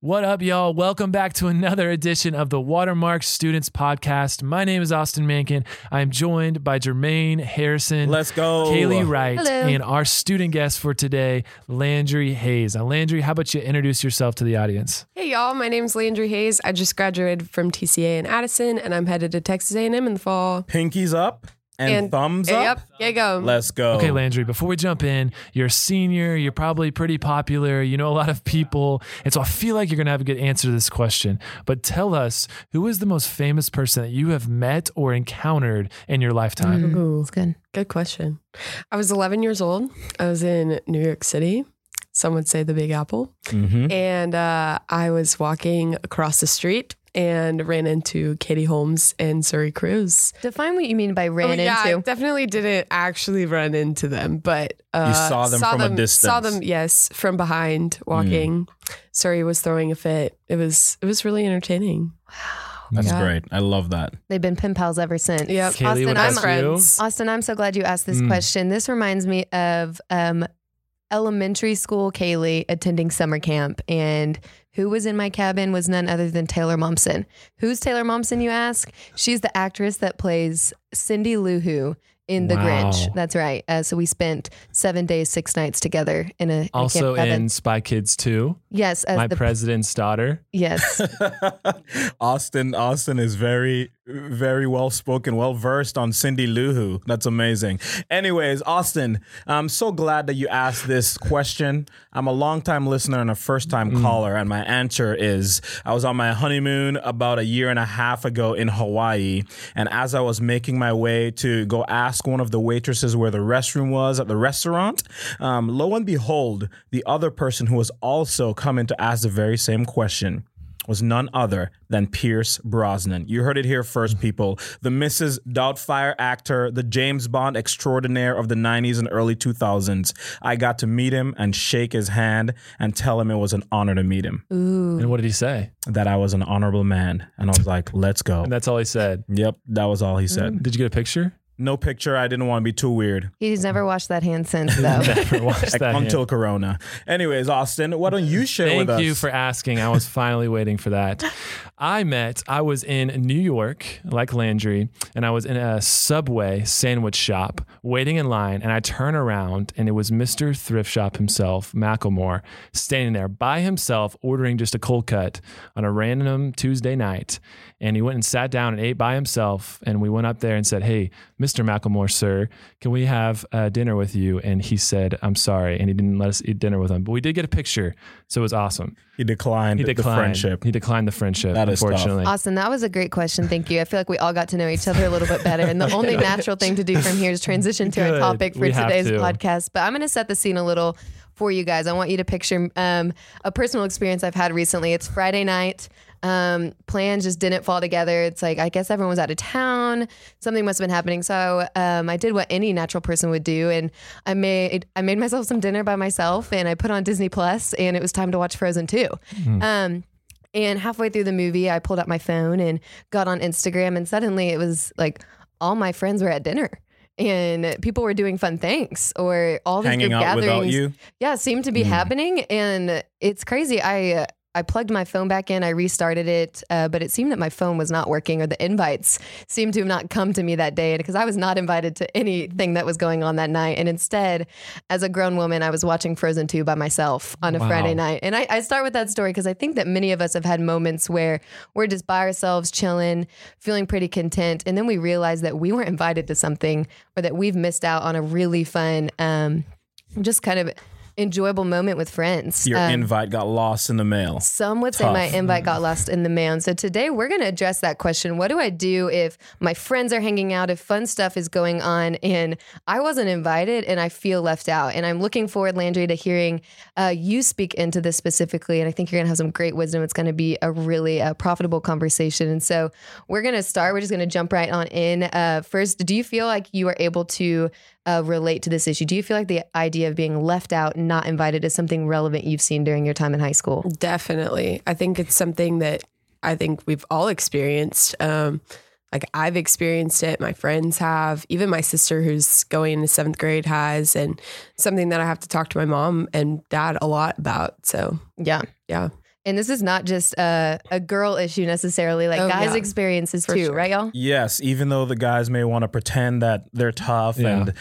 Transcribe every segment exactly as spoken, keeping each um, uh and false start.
What up, y'all? Welcome back to another edition of the Watermark Students Podcast. My name is Austin Mankin. I'm joined by Jermaine Harrison, Let's go. Kaylee Wright, Hello. And our student guest for today, Landry Hayes. Now, Landry, how about you introduce yourself to the audience? Hey, y'all. My name's Landry Hayes. I just graduated from T C A in Addison, and I'm headed to Texas A and M in the fall. Pinkies up. And, and thumbs up. Yep. Yeah, go. Let's go. Okay, Landry, before we jump in, you're a senior. You're probably pretty popular. You know a lot of people. And so I feel like you're going to have a good answer to this question. But tell us, who is the most famous person that you have met or encountered in your lifetime? Ooh, that's good. Good question. I was eleven years old. I was in New York City. Some would say the Big Apple. Mm-hmm. And uh, I was walking across the street and ran into Katie Holmes and Suri Cruise. Define what you mean by ran oh, yeah, into. I definitely didn't actually run into them, but uh, you saw them saw from them, a distance. Saw them, yes, from behind walking. Mm. Suri was throwing a fit. It was it was really entertaining. Wow. That's yeah. great. I love that. They've been pen pals ever since. Yep. Kaylee, Austin, I'm friends. Austin, I'm so glad you asked this mm. question. This reminds me of um, elementary school Kaylee attending summer camp, and who was in my cabin was none other than Taylor Momsen. Who's Taylor Momsen, you ask? She's the actress that plays Cindy Lou Who in The wow. Grinch. That's right. Uh, so we spent seven days, six nights together in a also in, a in Spy Kids two. Yes, as my the, president's daughter. Yes, Austin. Austin is very, very well spoken, well versed on Cindy Lou Who. That's amazing. Anyways, Austin, I'm so glad that you asked this question. I'm a longtime listener and a first time mm. caller, and my answer is I was on my honeymoon about a year and a half ago in Hawaii, and as I was making my way to go ask one of the waitresses where the restroom was at the restaurant, um, lo and behold, the other person who was also coming to ask the very same question was none other than Pierce Brosnan. You heard it here first, people. The Missus Doubtfire actor, the James Bond extraordinaire of the nineties and early two thousands. I got to meet him and shake his hand and tell him it was an honor to meet him. Ooh. And what did he say? That I was an honorable man. And I was like, let's go. And that's all he said? Yep, that was all he said. Mm. Did you get a picture? No picture. I didn't want to be too weird. He's never washed that hand since, though. Never washed that until hand. Corona. Anyways, Austin, why don't you share Thank with us? Thank you for asking. I was finally waiting for that. I met, I was in New York, like Landry, and I was in a Subway sandwich shop waiting in line, and I turn around, and it was Mister Thrift Shop himself, Macklemore, standing there by himself ordering just a cold cut on a random Tuesday night. And he went and sat down and ate by himself. And we went up there and said, hey, Mister Macklemore, sir, can we have uh, dinner with you? And he said, I'm sorry. And he didn't let us eat dinner with him. But we did get a picture. So it was awesome. He declined, he declined the friendship. He declined the friendship, that is unfortunately. Tough. Austin, that was a great question. Thank you. I feel like we all got to know each other a little bit better. And the only natural thing to do from here is transition to Good. Our topic for we today's to. podcast. But I'm going to set the scene a little for you guys. I want you to picture um, a personal experience I've had recently. It's Friday night. Um, plans just didn't fall together. It's like, I guess everyone was out of town. Something must've been happening. So, um, I did what any natural person would do. And I made, I made myself some dinner by myself, and I put on Disney Plus, and it was time to watch Frozen Two. Mm. Um, and halfway through the movie, I pulled out my phone and got on Instagram, and suddenly it was like all my friends were at dinner. And people were doing fun things, or all these group gatherings, you? yeah, seemed to be mm. happening, and it's crazy. I uh, I plugged my phone back in, I restarted it, uh, but it seemed that my phone was not working, or the invites seemed to have not come to me that day, because I was not invited to anything that was going on that night. And instead, as a grown woman, I was watching Frozen Two by myself on a wow. Friday night. And I, I start with that story because I think that many of us have had moments where we're just by ourselves, chilling, feeling pretty content, and then we realize that we weren't invited to something, or that we've missed out on a really fun, um, just kind of enjoyable moment with friends. Your um, invite got lost in the mail. Some would Tough. say my invite got lost in the mail. And so today we're going to address that question. What do I do if my friends are hanging out, if fun stuff is going on, and I wasn't invited and I feel left out? And I'm looking forward, Landry, to hearing uh, you speak into this specifically. And I think you're going to have some great wisdom. It's going to be a really uh, profitable conversation. And so we're going to start. We're just going to jump right on in. Uh, first, do you feel like you are able to uh, relate to this issue? Do you feel like the idea of being left out and not invited is something relevant you've seen during your time in high school? Definitely. I think it's something that I think we've all experienced. Um, like I've experienced it. My friends have, even my sister who's going into seventh grade has, and something that I have to talk to my mom and dad a lot about. So yeah. Yeah. And this is not just a, a girl issue necessarily, like oh, guys yeah. experiences For too, sure. right, y'all? Yes, even though the guys may want to pretend that they're tough yeah. and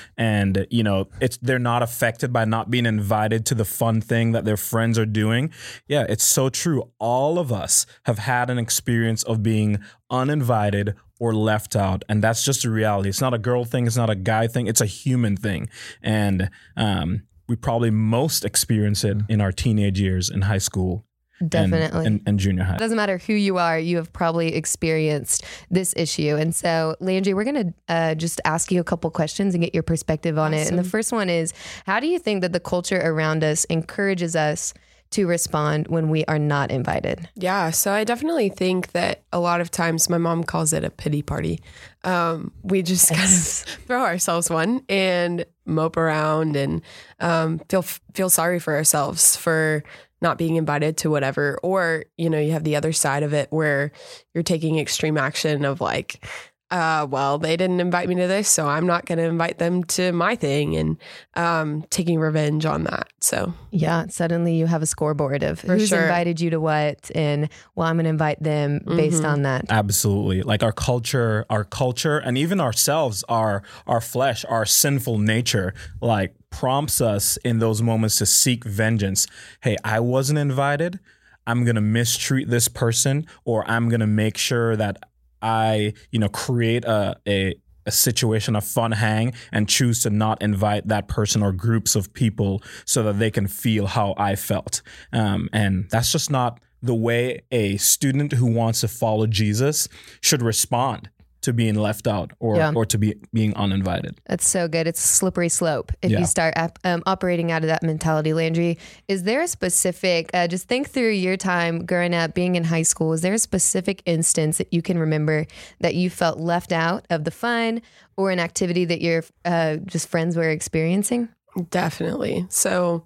and you know it's they're not affected by not being invited to the fun thing that their friends are doing. Yeah, it's so true. All of us have had an experience of being uninvited or left out, and that's just a reality. It's not a girl thing. It's not a guy thing. It's a human thing, and um, we probably most experience it in our teenage years in high school. Definitely. And, and, and junior high. It doesn't matter who you are, you have probably experienced this issue. And so, Landry, we're going to uh, just ask you a couple questions and get your perspective on awesome. it. And the first one is, how do you think that the culture around us encourages us to respond when we are not invited? Yeah, so I definitely think that a lot of times, my mom calls it a pity party. Um, we just yes. kind of throw ourselves one and mope around and um, feel feel sorry for ourselves for not being invited to whatever, or, you know, you have the other side of it where you're taking extreme action of like, uh, well, they didn't invite me to this, so I'm not going to invite them to my thing, and um, taking revenge on that. So, yeah, suddenly you have a scoreboard of For who's sure. invited you to what, and well, I'm going to invite them mm-hmm. based on that. Absolutely. Like our culture, our culture, and even ourselves, our, our flesh, our sinful nature, like prompts us in those moments to seek vengeance. Hey, I wasn't invited. I'm going to mistreat this person, or I'm going to make sure that I, you know, create a, a a situation, a fun hang, and choose to not invite that person or groups of people so that they can feel how I felt. Um, and that's just not the way a student who wants to follow Jesus should respond to being left out or, yeah. or to be being uninvited. That's so good. It's a slippery slope if yeah. you start ap- um, operating out of that mentality. Landry, is there a specific, uh, just think through your time growing up, being in high school, is there a specific instance that you can remember that you felt left out of the fun or an activity that your uh, just friends were experiencing? Definitely. So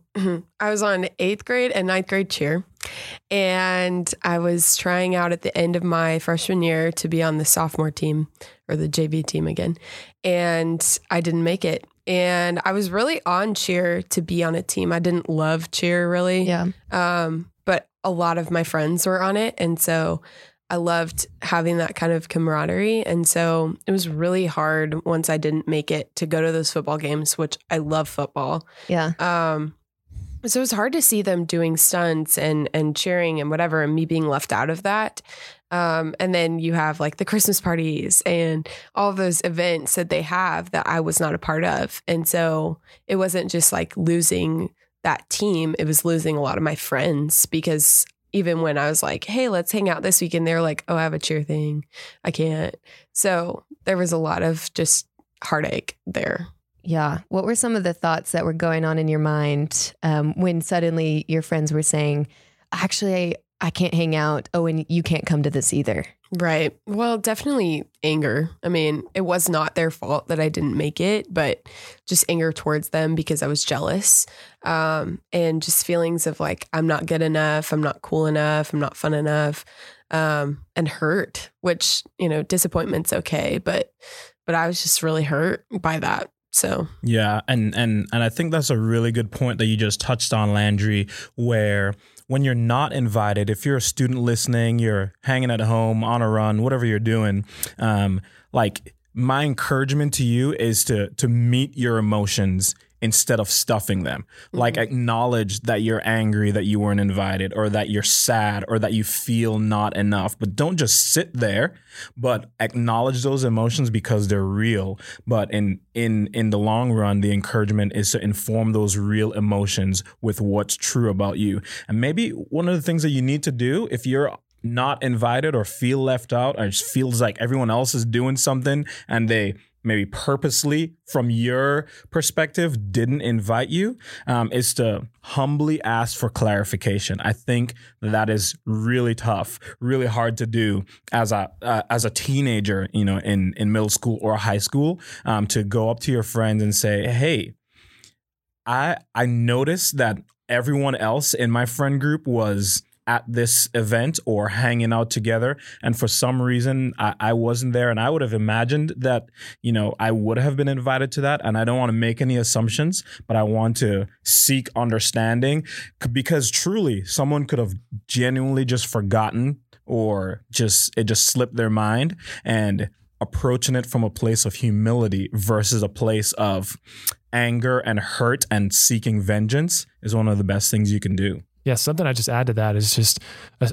I was on eighth grade and ninth grade cheer, and I was trying out at the end of my freshman year to be on the sophomore team or the J V team again. And I didn't make it. And I was really on cheer to be on a team. I didn't love cheer really. Yeah. Um, but a lot of my friends were on it. And so I loved having that kind of camaraderie. And so it was really hard once I didn't make it to go to those football games, which I love football. Yeah. Um, so it was hard to see them doing stunts and, and cheering and whatever, and me being left out of that. Um, and then you have like the Christmas parties and all those events that they have that I was not a part of. And so it wasn't just like losing that team. It was losing a lot of my friends, because even when I was like, hey, let's hang out this weekend, they were like, oh, I have a cheer thing. I can't. So there was a lot of just heartache there. Yeah. What were some of the thoughts that were going on in your mind um, when suddenly your friends were saying, actually, I can't hang out. Oh, and you can't come to this either. Right. Well, definitely anger. I mean, it was not their fault that I didn't make it, but just anger towards them because I was jealous. Um, and just feelings of like, I'm not good enough. I'm not cool enough. I'm not fun enough. Um, and hurt, which, you know, disappointment's okay. But, but I was just really hurt by that. So, yeah. And, and, and I think that's a really good point that you just touched on, Landry, where when you're not invited, if you're a student listening, you're hanging at home on a run, whatever you're doing, um, like my encouragement to you is to, to meet your emotions instead of stuffing them. Mm-hmm. Like acknowledge that you're angry that you weren't invited, or that you're sad, or that you feel not enough, but don't just sit there, but acknowledge those emotions because they're real. But in, in, in the long run, the encouragement is to inform those real emotions with what's true about you. And maybe one of the things that you need to do if you're not invited or feel left out, or just feels like everyone else is doing something and they maybe purposely from your perspective didn't invite you, um, is to humbly ask for clarification. I think that is really tough, really hard to do as a uh, as a teenager, you know, in, in middle school or high school, um, to go up to your friends and say, hey, I I noticed that everyone else in my friend group was at this event or hanging out together, and for some reason I, I wasn't there, and I would have imagined that, you know, I would have been invited to that, and I don't want to make any assumptions, but I want to seek understanding, because truly someone could have genuinely just forgotten, or just it just slipped their mind, and approaching it from a place of humility versus a place of anger and hurt and seeking vengeance is one of the best things you can do. Yeah, something I just add to that is just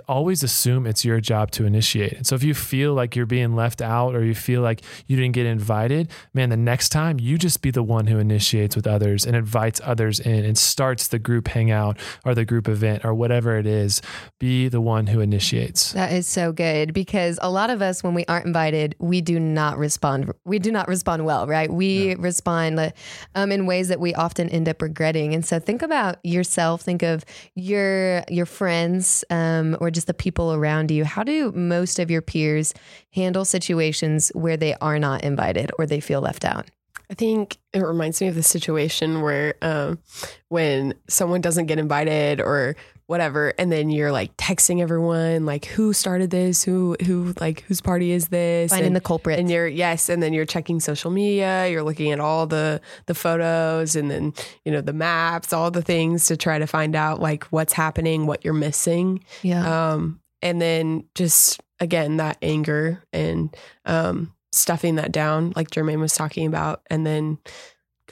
always assume it's your job to initiate. And so if you feel like you're being left out, or you feel like you didn't get invited, man, the next time you just be the one who initiates with others and invites others in and starts the group hangout or the group event or whatever it is. Be the one who initiates. That is so good, because a lot of us, when we aren't invited, we do not respond. We do not respond well, right? We yeah. respond um, in ways that we often end up regretting. And so think about yourself, think of your Your, your friends um, or just the people around you. How do most of your peers handle situations where they are not invited or they feel left out? I think it reminds me of the situation where um, when someone doesn't get invited or whatever, and then you're like texting everyone, like, who started this? Who, who, like, whose party is this? Finding and, the culprit. And you're, yes. And then you're checking social media, you're looking at all the, the photos, and then, you know, the maps, all the things to try to find out like what's happening, what you're missing. Yeah. Um, and then just, again, that anger and, um, stuffing that down, like Jermaine was talking about, and then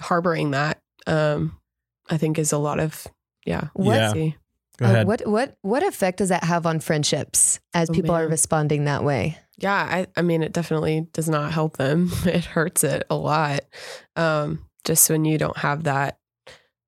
harboring that, um, I think is a lot of, yeah. What? Yeah. Uh, what what what effect does that have on friendships as oh, people man. are responding that way? Yeah, I, I mean, it definitely does not help them. It hurts it a lot. Um, just when you don't have that,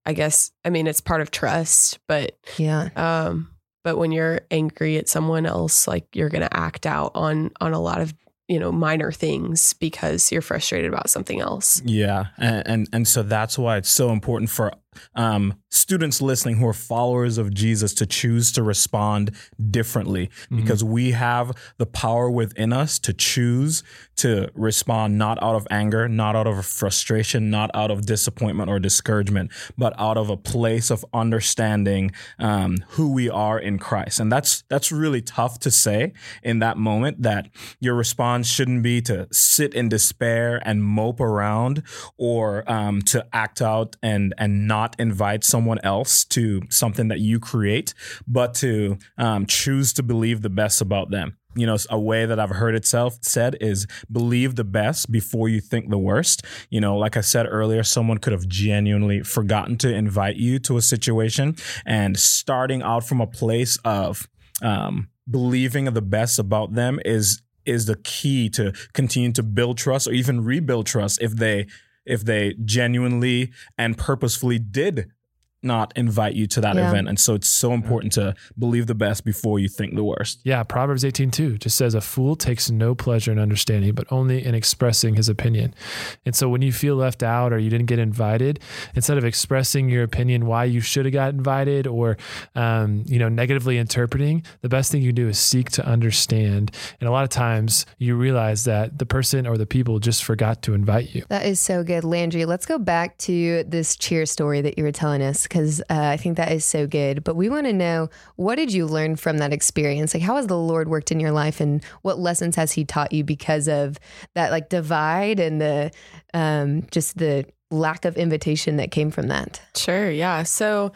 I guess, I mean, it's part of trust, but yeah. Um, but when you're angry at someone else, like, you're going to act out on on a lot of, you know, minor things because you're frustrated about something else. Yeah. And, and, and so that's why it's so important for um, students listening who are followers of Jesus to choose to respond differently, mm-hmm. because we have the power within us to choose to respond, not out of anger, not out of frustration, not out of disappointment or discouragement, but out of a place of understanding um, who we are in Christ. And that's, that's really tough to say in that moment, that your response shouldn't be to sit in despair and mope around, or um, to act out and, and not Not invite someone else to something that you create, but to um, choose to believe the best about them. You know, a way that I've heard itself said is believe the best before you think the worst. You know, like I said earlier, someone could have genuinely forgotten to invite you to a situation, and starting out from a place of um, believing the best about them is is the key to continue to build trust, or even rebuild trust if they if they genuinely and purposefully did not invite you to that yeah. event. And so it's so important to believe the best before you think the worst. Yeah. Proverbs eighteen two just says, a fool takes no pleasure in understanding, but only in expressing his opinion. And so when you feel left out or you didn't get invited, instead of expressing your opinion, why you should have got invited, or, um, you know, negatively interpreting, the best thing you can do is seek to understand. And a lot of times you realize that the person or the people just forgot to invite you. That is so good. Landry, let's go back to this cheer story that you were telling us, because uh, I think that is so good. But we want to know, what did you learn from that experience? Like, how has the Lord worked in your life, and what lessons has he taught you because of that, like, divide and the um, just the lack of invitation that came from that? Sure. Yeah. So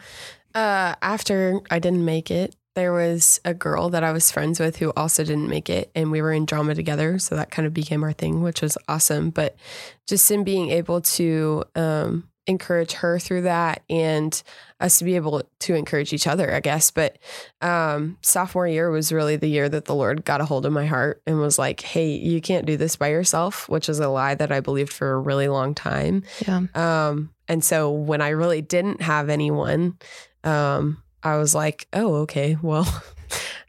uh, after I didn't make it, there was a girl that I was friends with who also didn't make it, and we were in drama together. So that kind of became our thing, which was awesome. But just in being able to, um, encourage her through that, and us to be able to encourage each other, I guess. But um, sophomore year was really the year that the Lord got a hold of my heart and was like, hey, you can't do this by yourself, which is a lie that I believed for a really long time. Yeah. Um, and so when I really didn't have anyone, um, I was like, oh, okay, well,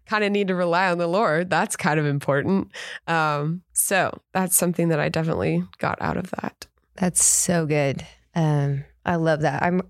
kind of need to rely on the Lord. That's kind of important. Um, so that's something that I definitely got out of that. That's so good. Um, I love that. I'm,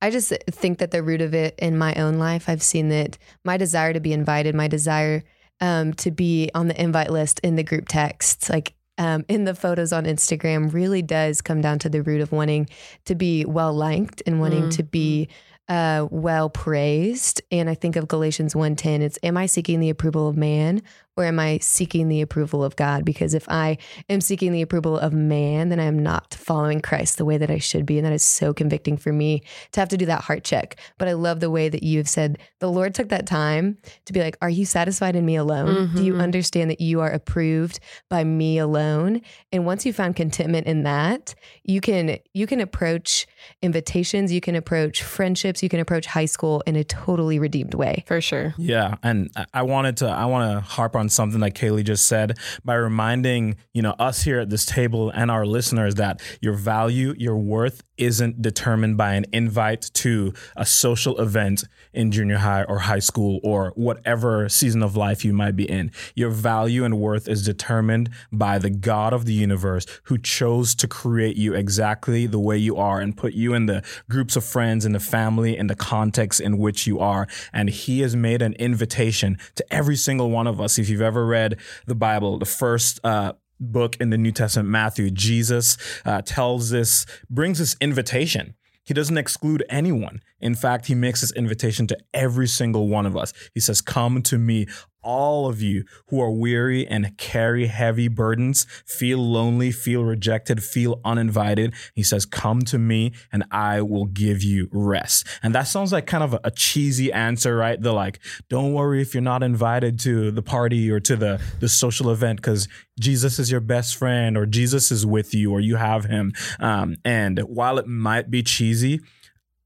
I just think that the root of it in my own life, I've seen that my desire to be invited, my desire um, to be on the invite list in the group texts, like um, in the photos on Instagram, really does come down to the root of wanting to be well liked and wanting mm. to be uh, well praised. And I think of Galatians one ten, it's, am I seeking the approval of man or am I seeking the approval of God? Because if I am seeking the approval of man, then I am not following Christ the way that I should be. And that is so convicting for me to have to do that heart check. But I love the way that you've said the Lord took that time to be like, are you satisfied in me alone? Mm-hmm. Do you understand that you are approved by me alone? And once you found contentment in that, you can, you can approach invitations, you can approach friendships, you can approach high school in a totally redeemed way. For sure. Yeah. And I wanted to, I want to harp on on something that Kaylee just said by reminding, you know, us here at this table and our listeners that your value, your worth isn't determined by an invite to a social event in junior high or high school or whatever season of life you might be in. Your value and worth is determined by the God of the universe who chose to create you exactly the way you are and put you in the groups of friends, in the family, in the context in which you are. And he has made an invitation to every single one of us. If you've ever read the Bible, the first uh, book in the New Testament, Matthew, Jesus uh, tells this, brings this invitation. He doesn't exclude anyone. In fact, he makes this invitation to every single one of us. He says, come to me, all of you who are weary and carry heavy burdens, feel lonely, feel rejected, feel uninvited. He says, come to me and I will give you rest. And that sounds like kind of a, a cheesy answer, right? They're like, don't worry if you're not invited to the party or to the, the social event because Jesus is your best friend or Jesus is with you or you have him. Um, and while it might be cheesy,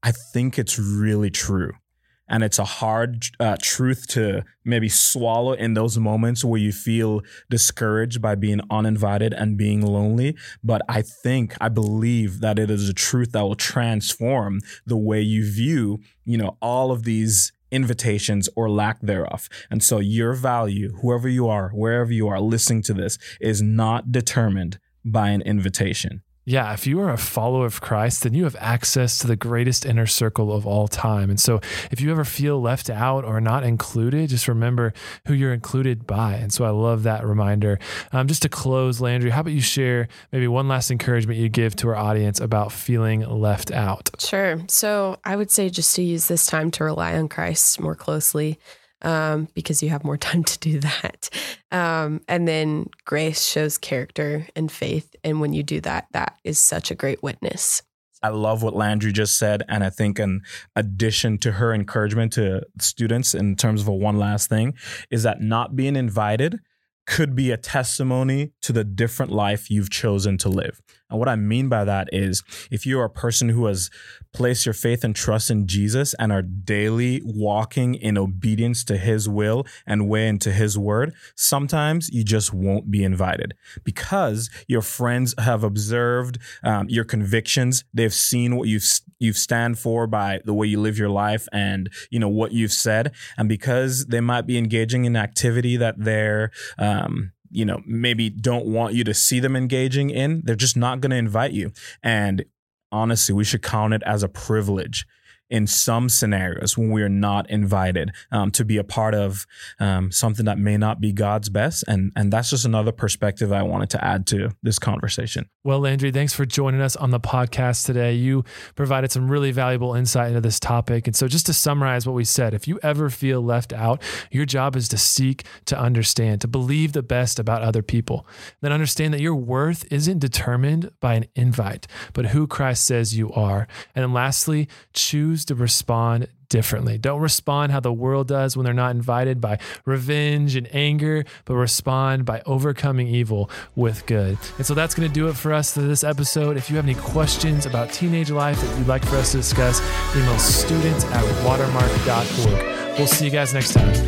I think it's really true. And it's a hard uh, truth to maybe swallow in those moments where you feel discouraged by being uninvited and being lonely. But I think, I believe that it is a truth that will transform the way you view, you know, all of these invitations or lack thereof. And so your value, whoever you are, wherever you are listening to this, is not determined by an invitation. Yeah, if you are a follower of Christ, then you have access to the greatest inner circle of all time. And so if you ever feel left out or not included, just remember who you're included by. And so I love that reminder. Um, just to close, Landry, how about you share maybe one last encouragement you give to our audience about feeling left out? Sure. So I would say just to use this time to rely on Christ more closely, um, because you have more time to do that. Um, and then grace shows character and faith. And when you do that, that is such a great witness. I love what Landry just said. And I think an addition to her encouragement to students in terms of a one last thing is that not being invited could be a testimony to the different life you've chosen to live. And what I mean by that is if you're a person who has placed your faith and trust in Jesus and are daily walking in obedience to his will and way into his word, sometimes you just won't be invited because your friends have observed um, your convictions. They've seen what you've you've stand for by the way you live your life and, you know, what you've said. And because they might be engaging in activity that they're, um, you know, maybe don't want you to see them engaging in, they're just not going to invite you. And honestly, we should count it as a privilege in some scenarios when we are not invited um, to be a part of um, something that may not be God's best. And, and that's just another perspective I wanted to add to this conversation. Well, Landry, thanks for joining us on the podcast today. You provided some really valuable insight into this topic. And so just to summarize what we said, if you ever feel left out, your job is to seek, to understand, to believe the best about other people. Then understand that your worth isn't determined by an invite, but who Christ says you are. And then lastly, choose to respond differently. Don't respond how the world does when they're not invited, by revenge and anger, but respond by overcoming evil with good. And so that's going to do it for us for this episode. If you have any questions about teenage life that you'd like for us to discuss, email students at watermark dot org. We'll see you guys next time.